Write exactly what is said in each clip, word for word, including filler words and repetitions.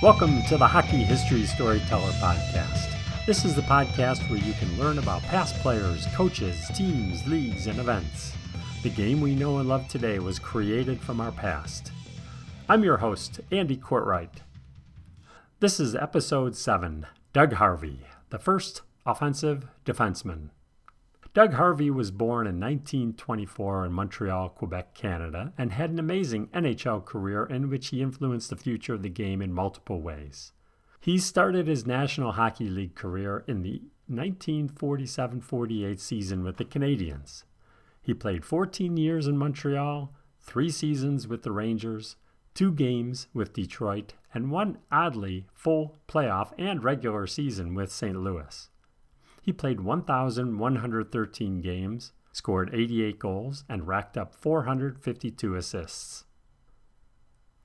Welcome to the Hockey History Storyteller Podcast. This is the podcast where you can learn about past players, coaches, teams, leagues, and events. The game we know and love today was created from our past. I'm your host, Andy Courtright. This is Episode seven, Doug Harvey, the first offensive defenseman. Doug Harvey was born in nineteen twenty-four in Montreal, Quebec, Canada, and had an amazing N H L career in which he influenced the future of the game in multiple ways. He started his National Hockey League career in the nineteen forty-seven forty-eight season with the Canadiens. He played fourteen years in Montreal, three seasons with the Rangers, two games with Detroit, and one oddly full playoff and regular season with Saint Louis. He played one thousand one hundred thirteen games, scored eighty-eight goals, and racked up four hundred fifty-two assists.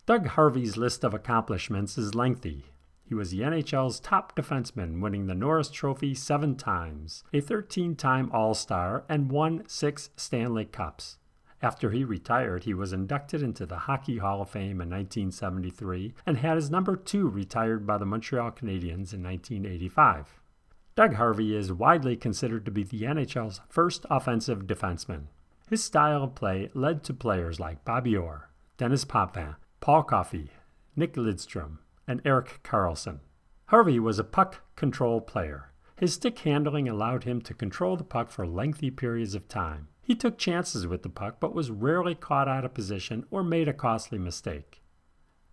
Doug Harvey's list of accomplishments is lengthy. He was the N H L's top defenseman, winning the Norris Trophy seven times, a thirteen-time All-Star, and won six Stanley Cups. After he retired, he was inducted into the Hockey Hall of Fame in nineteen seventy-three and had his number two retired by the Montreal Canadiens in nineteen eighty-five. Doug Harvey is widely considered to be the N H L's first offensive defenseman. His style of play led to players like Bobby Orr, Denis Potvin, Paul Coffey, Nick Lidstrom, and Eric Karlsson. Harvey was a puck control player. His stick handling allowed him to control the puck for lengthy periods of time. He took chances with the puck but was rarely caught out of position or made a costly mistake.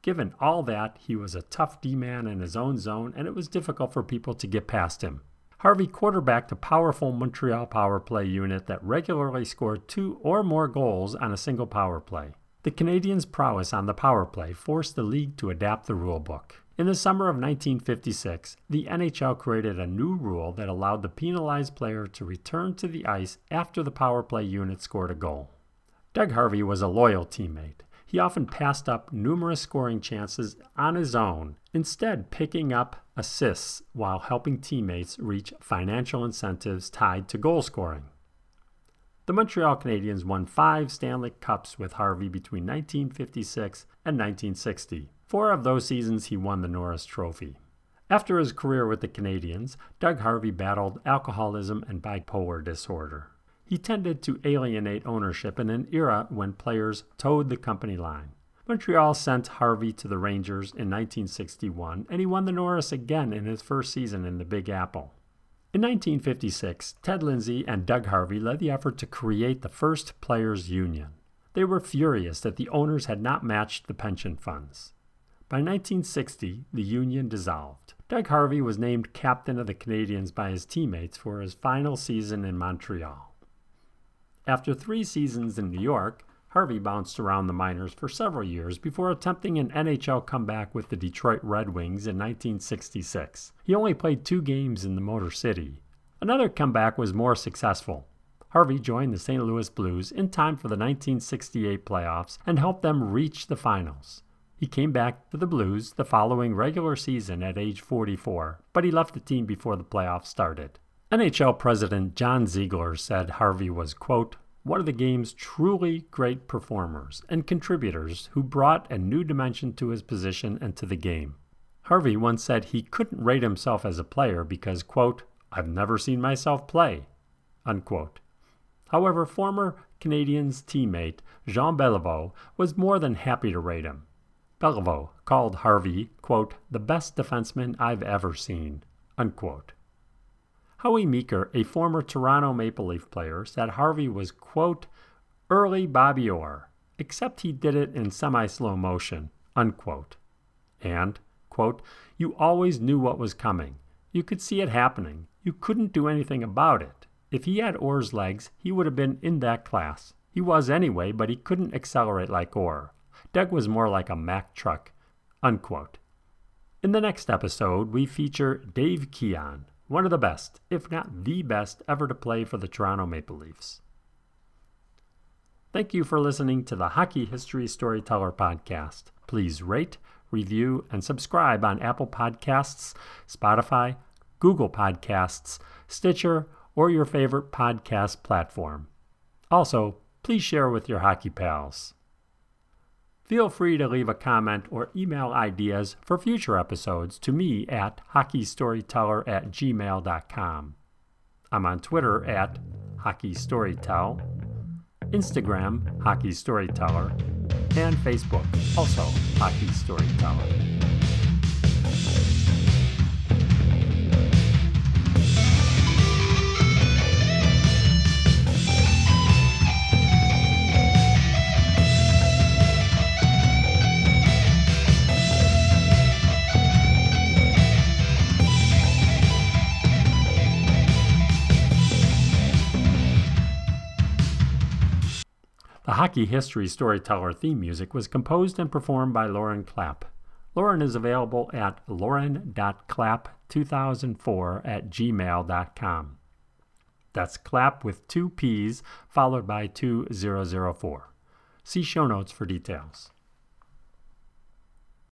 Given all that, he was a tough D-man in his own zone, and it was difficult for people to get past him. Harvey quarterbacked a powerful Montreal power play unit that regularly scored two or more goals on a single power play. The Canadiens' prowess on the power play forced the league to adapt the rulebook. In the summer of nineteen fifty-six, the N H L created a new rule that allowed the penalized player to return to the ice after the power play unit scored a goal. Doug Harvey was a loyal teammate. He often passed up numerous scoring chances on his own, instead picking up assists while helping teammates reach financial incentives tied to goal scoring. The Montreal Canadiens won five Stanley Cups with Harvey between nineteen fifty-six and nineteen sixty. Four of those seasons he won the Norris Trophy. After his career with the Canadiens, Doug Harvey battled alcoholism and bipolar disorder. He tended to alienate ownership in an era when players towed the company line. Montreal sent Harvey to the Rangers in nineteen sixty-one, and he won the Norris again in his first season in the Big Apple. In nineteen fifty-six, Ted Lindsay and Doug Harvey led the effort to create the first players' union. They were furious that the owners had not matched the pension funds. By nineteen sixty, the union dissolved. Doug Harvey was named captain of the Canadiens by his teammates for his final season in Montreal. After three seasons in New York, Harvey bounced around the minors for several years before attempting an N H L comeback with the Detroit Red Wings in nineteen sixty-six. He only played two games in the Motor City. Another comeback was more successful. Harvey joined the Saint Louis Blues in time for the nineteen sixty-eight playoffs and helped them reach the finals. He came back to the Blues the following regular season at age forty-four, but he left the team before the playoffs started. N H L President John Ziegler said Harvey was, quote, one of the game's truly great performers and contributors who brought a new dimension to his position and to the game. Harvey once said he couldn't rate himself as a player because, quote, I've never seen myself play, unquote. However, former Canadiens teammate Jean Beliveau was more than happy to rate him. Beliveau called Harvey, quote, the best defenseman I've ever seen, unquote. Howie Meeker, a former Toronto Maple Leaf player, said Harvey was, quote, early Bobby Orr, except he did it in semi-slow motion, unquote. And, quote, you always knew what was coming. You could see it happening. You couldn't do anything about it. If he had Orr's legs, he would have been in that class. He was anyway, but he couldn't accelerate like Orr. Doug was more like a Mack truck, unquote. In the next episode, we feature Dave Keon, one of the best, if not the best, ever to play for the Toronto Maple Leafs. Thank you for listening to the Hockey History Storyteller Podcast. Please rate, review, and subscribe on Apple Podcasts, Spotify, Google Podcasts, Stitcher, or your favorite podcast platform. Also, please share with your hockey pals. Feel free to leave a comment or email ideas for future episodes to me at hockeystoryteller at gmail dot com. I'm on Twitter at hockeystorytell, Instagram hockeystoryteller, and Facebook also hockeystoryteller. The Hockey History Storyteller theme music was composed and performed by Lauren Clapp. Lauren is available at lauren dot clapp two thousand four at gmail dot com. That's Clapp with two P's followed by two thousand four. See show notes for details.